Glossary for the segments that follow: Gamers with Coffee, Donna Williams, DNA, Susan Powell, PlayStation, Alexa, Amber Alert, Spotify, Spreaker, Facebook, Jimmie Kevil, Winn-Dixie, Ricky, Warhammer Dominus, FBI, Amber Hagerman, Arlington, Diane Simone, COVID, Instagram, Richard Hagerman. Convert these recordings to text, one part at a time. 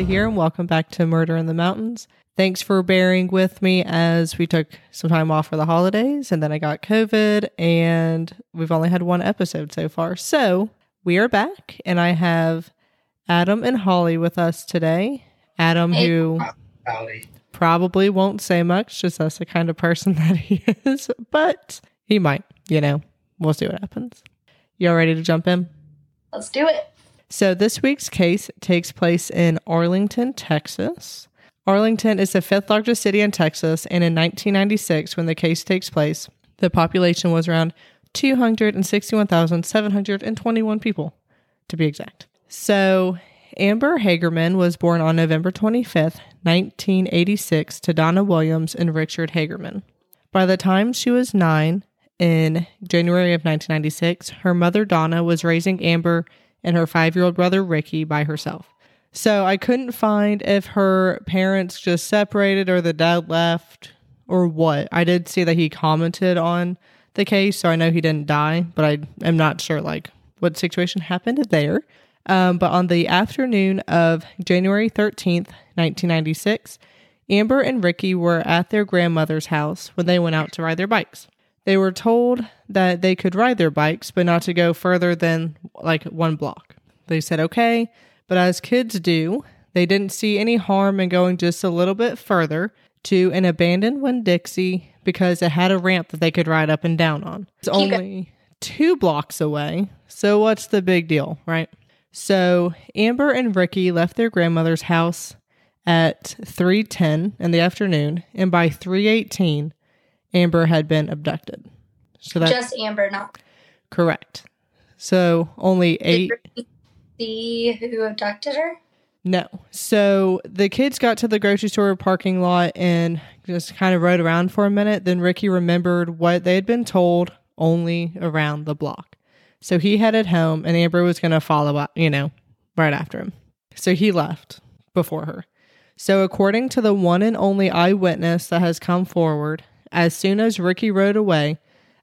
Dixie here, and welcome back to Murder in the Mountains. Thanks for bearing with me as we took some time off for the holidays, and then I got COVID, and we've only had one episode so far. So we are back, and I have Adam and Holly with us today. Adam, hey, who probably won't say much, just that's the kind of person that he is, but he might, you know, we'll see what happens. Y'all ready to jump in? Let's do it. So this week's case takes place in Arlington, Texas. Arlington is the fifth largest city in Texas, and in 1996, when the case takes place, the population was around 261,721 people, to be exact. So Amber Hagerman was born on November 25th, 1986, to Donna Williams and Richard Hagerman. By the time she was 9, in January of 1996, her mother Donna was raising Amber and her 5-year-old brother Ricky by herself. So I couldn't find if her parents just separated or the dad left or what. I did see that he commented on the case, so I know he didn't die, but I am not sure like what situation happened there. But on the afternoon of January 13th, 1996, Amber and Ricky were at their grandmother's house when they went out to ride their bikes. They were told that they could ride their bikes, but not to go further than like one block. They said, okay. But as kids do, they didn't see any harm in going just a little bit further to an abandoned Winn-Dixie because it had a ramp that they could ride up and down on. It's only 2 blocks away, so what's the big deal, right? So Amber and Ricky left their grandmother's house at 3:10 in the afternoon, and by 3:18, Amber had been abducted. So that's just Amber, not correct. So only 8. See who abducted her? No. So the kids got to the grocery store parking lot and just kind of rode around for a minute. Then Ricky remembered what they had been told, only around the block. So he headed home, and Amber was going to follow up, you know, right after him. So he left before her. So according to the one and only eyewitness that has come forward, as soon as Ricky rode away,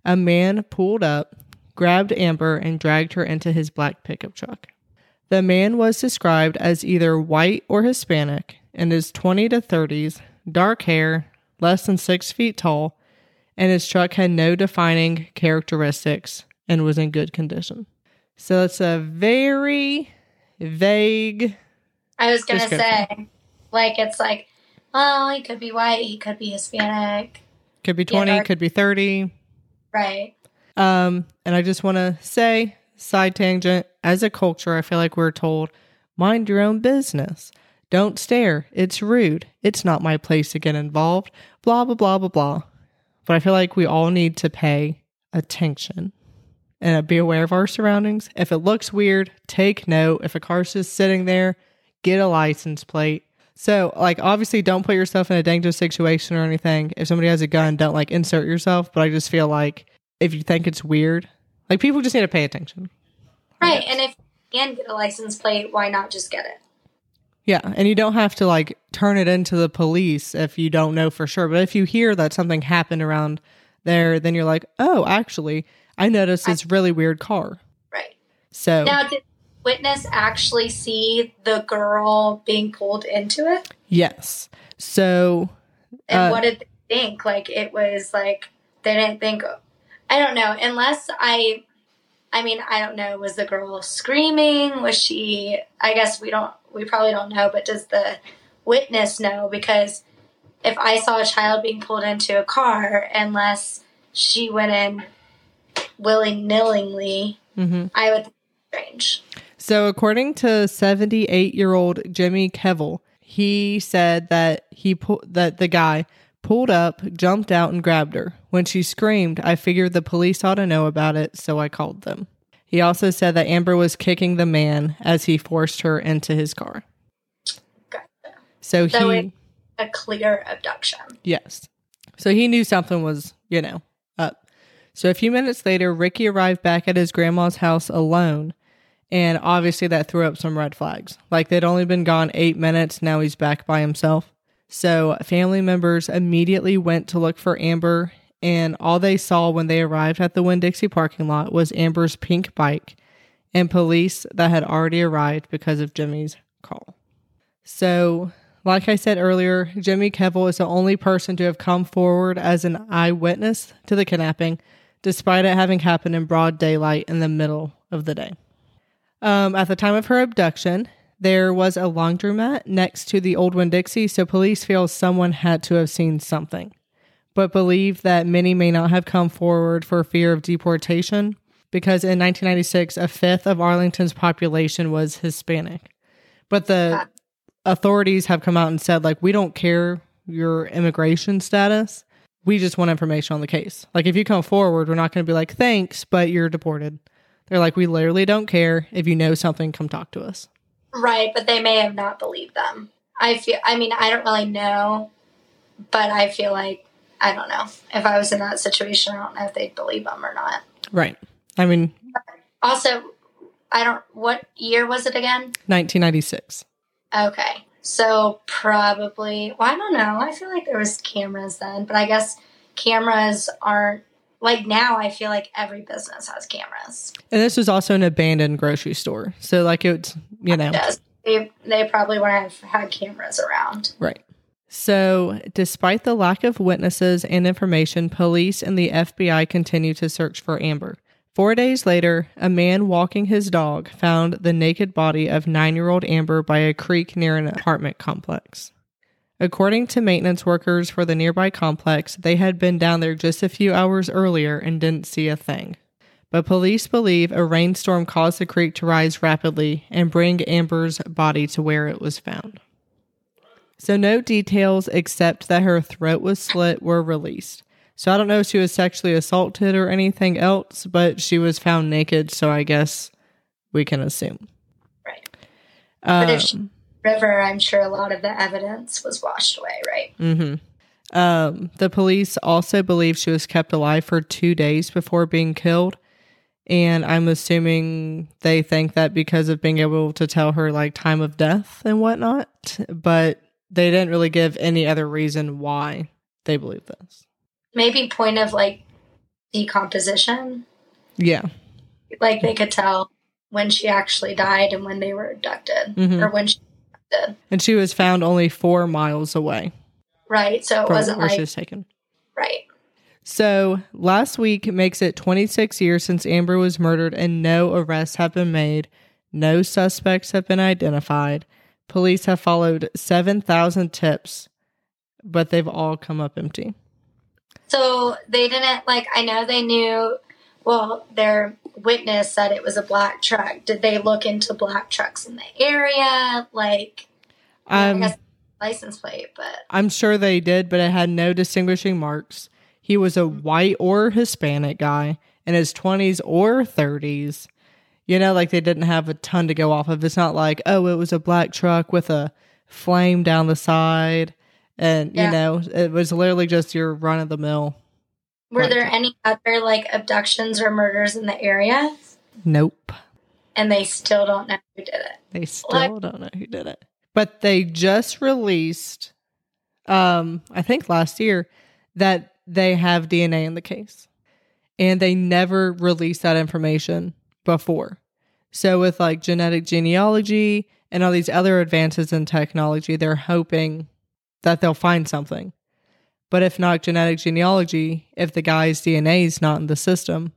a man pulled up, grabbed Amber, and dragged her into his black pickup truck. The man was described as either white or Hispanic, in his 20 to 30s, dark hair, less than 6 feet tall, and his truck had no defining characteristics and was in good condition. So that's a very vague. I was going to say, like, it's like, oh, he could be white, he could be Hispanic. Could be 20, could be 30. Right. And I just want to say, side tangent, as a culture, I feel like we're told, mind your own business. Don't stare. It's rude. It's not my place to get involved. Blah, blah, blah, blah, blah. But I feel like we all need to pay attention and be aware of our surroundings. If it looks weird, take note. If a car's just sitting there, get a license plate. So, like, obviously don't put yourself in a dangerous situation or anything. If somebody has a gun, don't, like, insert yourself. But I just feel like if you think it's weird, like, people just need to pay attention. Right, and if you can get a license plate, why not just get it? Yeah, and you don't have to, like, turn it into the police if you don't know for sure. But if you hear that something happened around there, then you're like, oh, actually, I noticed this really weird car. Right. So now, did the witness actually see the girl being pulled into it? Yes. So and what did they think? Like, it was, like, they didn't think... I don't know, unless I mean, I don't know, was the girl screaming? Was she, I guess we probably don't know, but does the witness know? Because if I saw a child being pulled into a car, unless she went in willy-nillingly, I would think it's strange. So according to 78-year-old Jimmie Kevil, he said that the guy pulled up, jumped out, and grabbed her. When she screamed, I figured the police ought to know about it, so I called them. He also said that Amber was kicking the man as he forced her into his car. Gotcha. So it's a clear abduction. Yes. So he knew something was, you know, up. So a few minutes later, Ricky arrived back at his grandma's house alone, and obviously that threw up some red flags. Like, they'd only been gone 8 minutes, now he's back by himself. So family members immediately went to look for Amber, and all they saw when they arrived at the Winn-Dixie parking lot was Amber's pink bike and police that had already arrived because of Jimmie's call. So, like I said earlier, Jimmie Kevil is the only person to have come forward as an eyewitness to the kidnapping, despite it having happened in broad daylight in the middle of the day. At the time of her abduction, there was a laundromat next to the old Winn-Dixie, so police feel someone had to have seen something, but believe that many may not have come forward for fear of deportation, because in 1996, a fifth of Arlington's population was Hispanic. But the authorities have come out and said, like, we don't care your immigration status. We just want information on the case. Like, if you come forward, we're not going to be like, thanks, but you're deported. They're like, we literally don't care. If you know something, come talk to us. Right, but they may have not believed them. I don't really know, but I feel like, I don't know. If I was in that situation, I don't know if they'd believe them or not. Right. I mean... Also, what year was it again? 1996. Okay. So, probably... Well, I don't know. I feel like there was cameras then, but I guess cameras aren't... Like, now I feel like every business has cameras. And this was also an abandoned grocery store. So, like, it's, you know... It does. They probably wouldn't have had cameras around. Right. So, despite the lack of witnesses and information, police and the FBI continue to search for Amber. 4 days later, a man walking his dog found the naked body of 9-year-old Amber by a creek near an apartment complex. According to maintenance workers for the nearby complex, they had been down there just a few hours earlier and didn't see a thing. But police believe a rainstorm caused the creek to rise rapidly and bring Amber's body to where it was found. So no details except that her throat was slit were released. So I don't know if she was sexually assaulted or anything else, but she was found naked, so I guess we can assume. Right. But if she was in the river, I'm sure a lot of the evidence was washed away, right? Mm-hmm. The police also believe she was kept alive for 2 days before being killed, and I'm assuming they think that because of being able to tell her, like, time of death and whatnot, but... They didn't really give any other reason why they believe this. Maybe point of, like, decomposition. Yeah. Like, they could tell when she actually died and when they were abducted. Mm-hmm. Or when she was abducted. And she was found only 4 miles away. Right, so it wasn't where she was taken. Right. So, last week makes it 26 years since Amber was murdered and no arrests have been made. No suspects have been identified. Police have followed 7,000 tips, but they've all come up empty. So they didn't, like, I know they knew, well, their witness said it was a black truck. Did they look into black trucks in the area? Like, I guess license plate, but. I'm sure they did, but it had no distinguishing marks. He was a white or Hispanic guy in his 20s or 30s. You know, like, they didn't have a ton to go off of. It's not like, oh, it was a black truck with a flame down the side. And, yeah. You know, it was literally just your run-of-the-mill. Were there any other, like, abductions or murders in the area? Nope. And they still don't know who did it. They still don't know who did it. But they just released, I think last year, that they have DNA in the case. And they never released that information before. So with, like, genetic genealogy and all these other advances in technology, they're hoping that they'll find something. But if not genetic genealogy, if the guy's DNA is not in the system,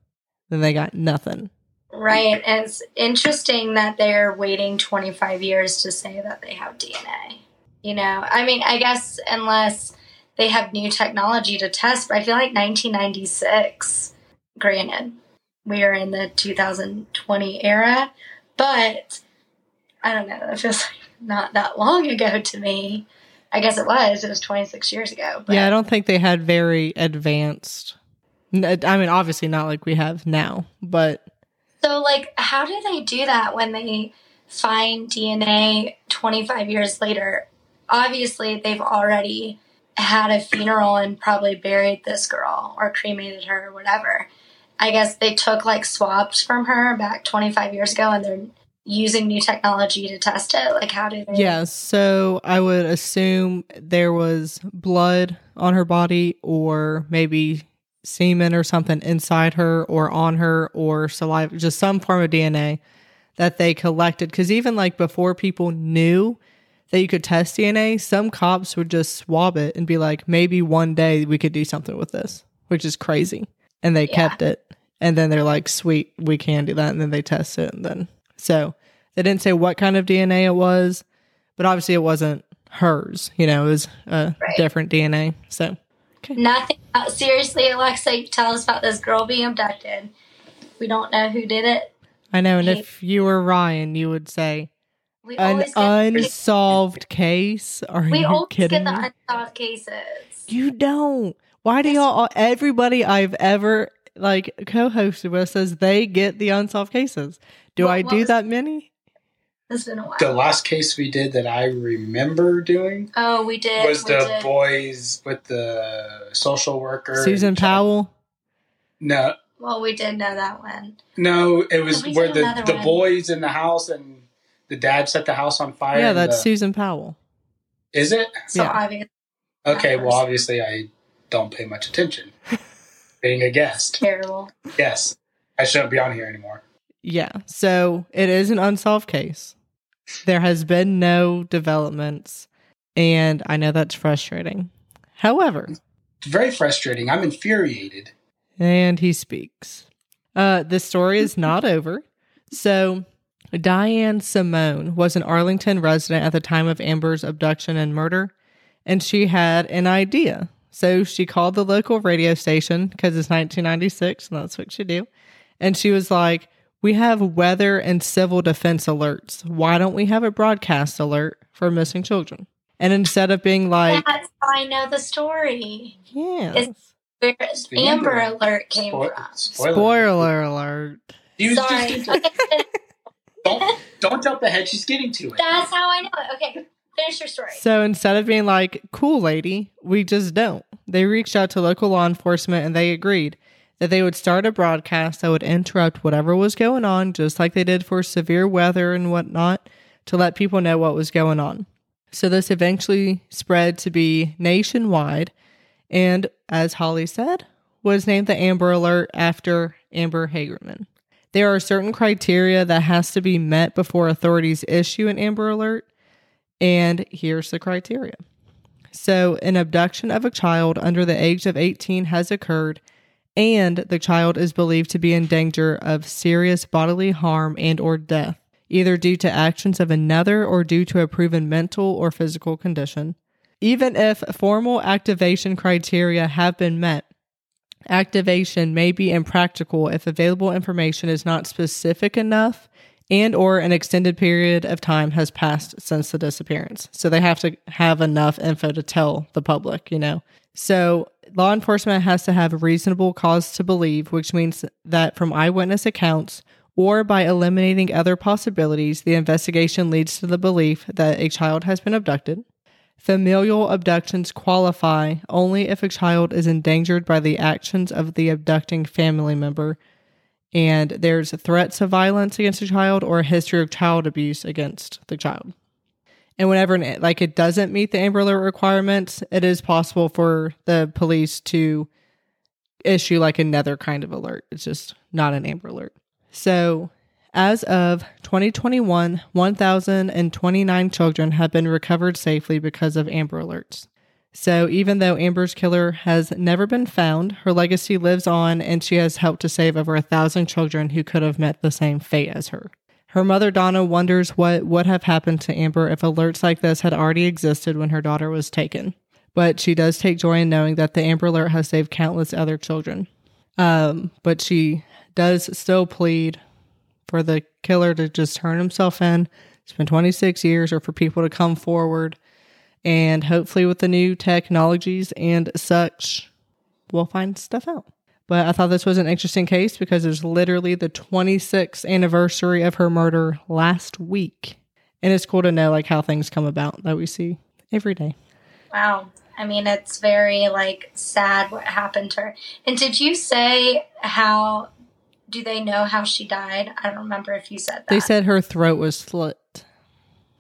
then they got nothing. Right. And it's interesting that they're waiting 25 years to say that they have DNA. You know, I mean, I guess unless they have new technology to test, but I feel like 1996, granted, we are in the 2020 era, but I don't know. It feels like not that long ago to me. I guess it was. It was 26 years ago. But. Yeah, I don't think they had very advanced. I mean, obviously not like we have now, but. So, like, how do they do that when they find DNA 25 years later? Obviously, they've already had a funeral and probably buried this girl or cremated her or whatever. I guess they took, like, swabs from her back 25 years ago, and they're using new technology to test it. Like, how do they? Yeah, so I would assume there was blood on her body, or maybe semen or something inside her or on her, or saliva, just some form of DNA that they collected. Because even, like, before people knew that you could test DNA, some cops would just swab it and be like, maybe one day we could do something with this, which is crazy. And they kept it. And then they're like, sweet, we can do that. And then they test it. And then, so they didn't say what kind of DNA it was, but obviously it wasn't hers, you know, it was different DNA. So, okay. Nothing. Seriously, Alexa, tell us about this girl being abducted. We don't know who did it. I know. And if you were Ryan, you would say, an unsolved case? Are you kidding me? We always get the unsolved cases. You don't. Why do y'all, everybody I've ever like co-hosted with says they get the unsolved cases. Do I do that many? It's been a while. The last case we did that I remember doing. Oh, we did. Was the boys with the social worker. Susan Powell? No. Well, we did know that one. No, it was where the boys in the house and the dad set the house on fire. Yeah, that's Susan Powell. Is it? So obviously. Okay, well, obviously I don't pay much attention. Being a guest. Terrible. Yes. I shouldn't be on here anymore. Yeah, so it is an unsolved case. There has been no developments, and I know that's frustrating. However. It's very frustrating. I'm infuriated. And he speaks. The story is not over. So Diane Simone was an Arlington resident at the time of Amber's abduction and murder, and she had an idea. So she called the local radio station, because it's 1996, and that's what she do. And she was like, we have weather and civil defense alerts. Why don't we have a broadcast alert for missing children? And instead of being like... That's how I know the story. Yeah. It's where Amber Alert came from. Spoiler alert. Sorry. Don't jump ahead. She's getting to it. That's how I know it. Okay, finish your story. So instead of being like, cool lady, we just don't. They reached out to local law enforcement and they agreed that they would start a broadcast that would interrupt whatever was going on, just like they did for severe weather and whatnot, to let people know what was going on. So this eventually spread to be nationwide and, as Holly said, was named the Amber Alert after Amber Hagerman. There are certain criteria that has to be met before authorities issue an Amber Alert, and here's the criteria. So, an abduction of a child under the age of 18 has occurred, and the child is believed to be in danger of serious bodily harm and/or death, either due to actions of another or due to a proven mental or physical condition. Even if formal activation criteria have been met, activation may be impractical if available information is not specific enough and or an extended period of time has passed since the disappearance. So they have to have enough info to tell the public, you know. So law enforcement has to have reasonable cause to believe, which means that from eyewitness accounts or by eliminating other possibilities, the investigation leads to the belief that a child has been abducted. Familial abductions qualify only if a child is endangered by the actions of the abducting family member, and there's threats of violence against a child or a history of child abuse against the child. And whenever it doesn't meet the Amber Alert requirements, it is possible for the police to issue like another kind of alert. It's just not an Amber Alert. So as of 2021, 1,029 children have been recovered safely because of Amber Alerts. So even though Amber's killer has never been found, her legacy lives on, and she has helped to save over 1,000 children who could have met the same fate as her. Her mother, Donna, wonders what would have happened to Amber if alerts like this had already existed when her daughter was taken. But she does take joy in knowing that the Amber Alert has saved countless other children. But she does still plead for the killer to just turn himself in. It's been 26 years, or for people to come forward. And hopefully with the new technologies and such, we'll find stuff out. But I thought this was an interesting case because it was literally the 26th anniversary of her murder last week. And it's cool to know like how things come about that we see every day. Wow. I mean, it's very like sad what happened to her. And did you say how... Do they know how she died? I don't remember if you said that. They said her throat was slit.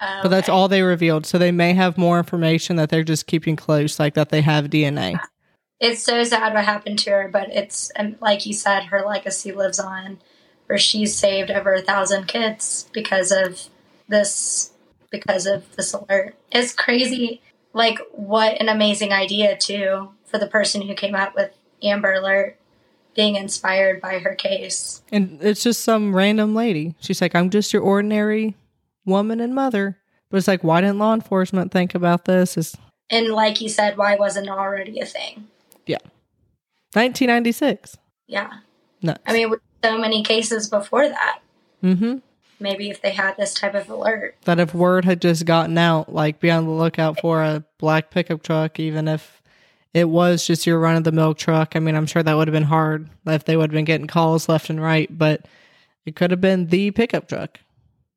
Okay. But that's all they revealed. So they may have more information that they're just keeping close, like that they have DNA. It's so sad what happened to her, but it's, like you said, her legacy lives on, where she's saved over 1,000 kids because of this because of this alert. It's crazy. Like, what an amazing idea, too, for the person who came out with Amber Alert, being inspired by her case. And it's just some random lady. She's like, I'm just your ordinary woman and mother. But it's like, why didn't law enforcement think about this? And like you said, why wasn't it already a thing? Yeah. 1996. Yeah. Nuts. I mean, with so many cases before that. Mm-hmm. Maybe if they had this type of alert. That if word had just gotten out, like, be on the lookout for a black pickup truck, even if it was just your run-of-the-mill truck. I mean, I'm sure that would have been hard if they would have been getting calls left and right, but it could have been the pickup truck.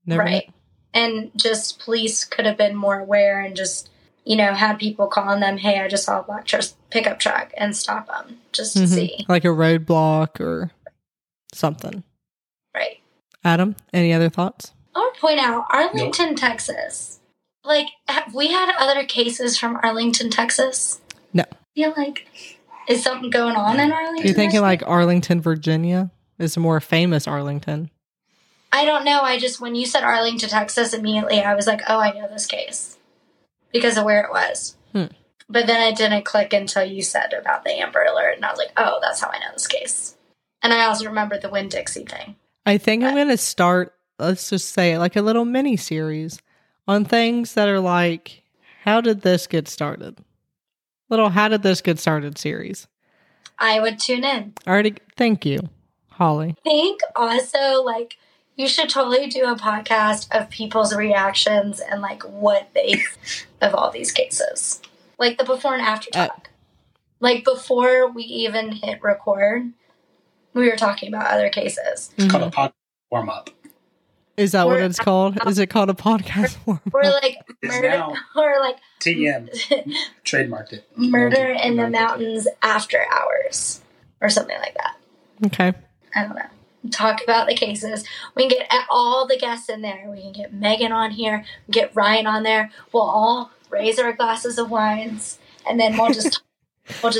Never right. Met. And just police could have been more aware and just, you know, had people calling them, hey, I just saw a black pickup truck, and stop them just to see. Like a roadblock or something. Right. Adam, any other thoughts? I want to point out Arlington, Texas. Like, have we had other cases from Arlington, Texas? No. Yeah, like, is something going on in Arlington? You're thinking like Arlington, Virginia is a more famous Arlington. I don't know. I just, when you said Arlington, Texas, immediately I was like, oh, I know this case because of where it was. But then it didn't click until you said about the Amber Alert, and I was like, oh, that's how I know this case. And I also remember the Winn-Dixie thing. I think I'm going to start, let's just say, like a little mini series on things that are like, how did this get started? Little how did this get started series. I would tune in. Already, thank you, Holly. I think also, like, you should totally do a podcast of people's reactions and, like, what they think of all these cases. Like, the before and after talk. Like, before we even hit record, we were talking about other cases. It's called a podcast warm-up. Is that what it's called? Is it called a podcast warm-up? Or, like, murder, or like TM. Trademarked it. Murder in the Mountains After Hours. Or something like that. Okay. I don't know. Talk about the cases. We can get all the guests in there. We can get Megan on here. We can get Ryan on there. We'll all raise our glasses of wines. And then we'll just talk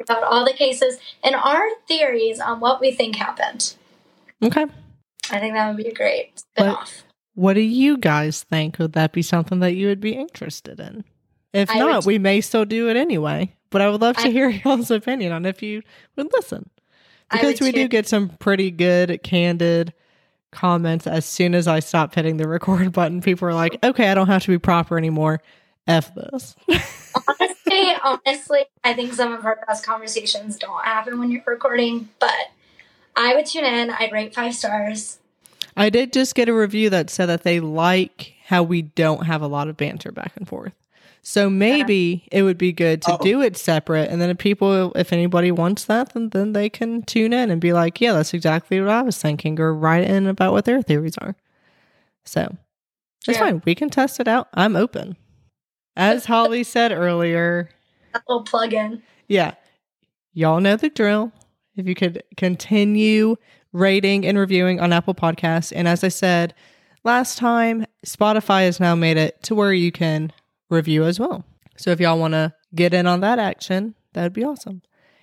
about all the cases and our theories on what we think happened. Okay. I think that would be a great spinoff. What do you guys think? Would that be something that you would be interested in? If not, we may still do it anyway. But I would love to hear y'all's opinion on if you would listen. Because we do get some pretty good, candid comments. As soon as I stop hitting the record button, people are like, okay, I don't have to be proper anymore. F this. Honestly, I think some of our best conversations don't happen when you're recording, but I would tune in. I'd rate 5 stars. I did just get a review that said that they like how we don't have a lot of banter back and forth. So maybe it would be good to do it separate. And then if anybody wants that, then they can tune in and be like, yeah, that's exactly what I was thinking, or write in about what their theories are. So it's fine. We can test it out. I'm open. As Holly said earlier. That little plug-in. Yeah. Y'all know the drill. If you could continue rating and reviewing on Apple Podcasts. And as I said last time, Spotify has now made it to where you can review as well. So if y'all want to get in on that action, that'd be awesome.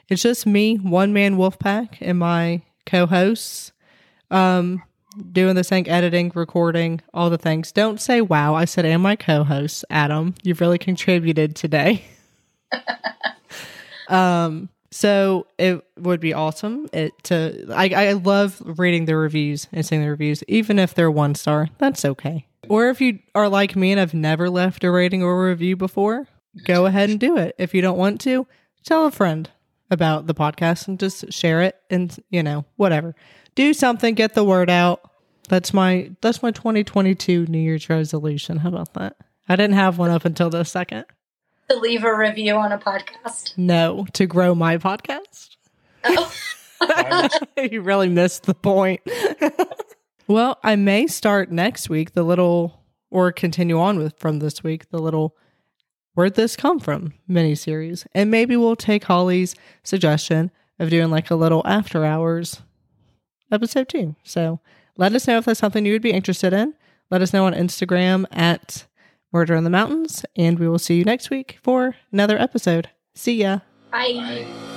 It's just me, one man wolf pack, and my co-hosts doing this thing, editing, recording, all the things. Don't say wow. I said, and my co-hosts, Adam, you've really contributed today. So it would be awesome. I love reading the reviews and seeing the reviews, even if they're 1 star. That's okay. Or if you are like me and have never left a rating or a review before, go ahead and do it. If you don't want to, tell a friend about the podcast and just share it and, you know, whatever. Do something, get the word out. That's my 2022 New Year's resolution. How about that? I didn't have one up until this second. To leave a review on a podcast? No, to grow my podcast. Oh. You really missed the point. Well, I may start next week, continue on from this week, the little Where'd This Come From miniseries. And maybe we'll take Holly's suggestion of doing like a little after hours episode 2. So let us know if that's something you would be interested in. Let us know on Instagram at Murder in the Mountains. And we will see you next week for another episode. See ya. Bye. Bye.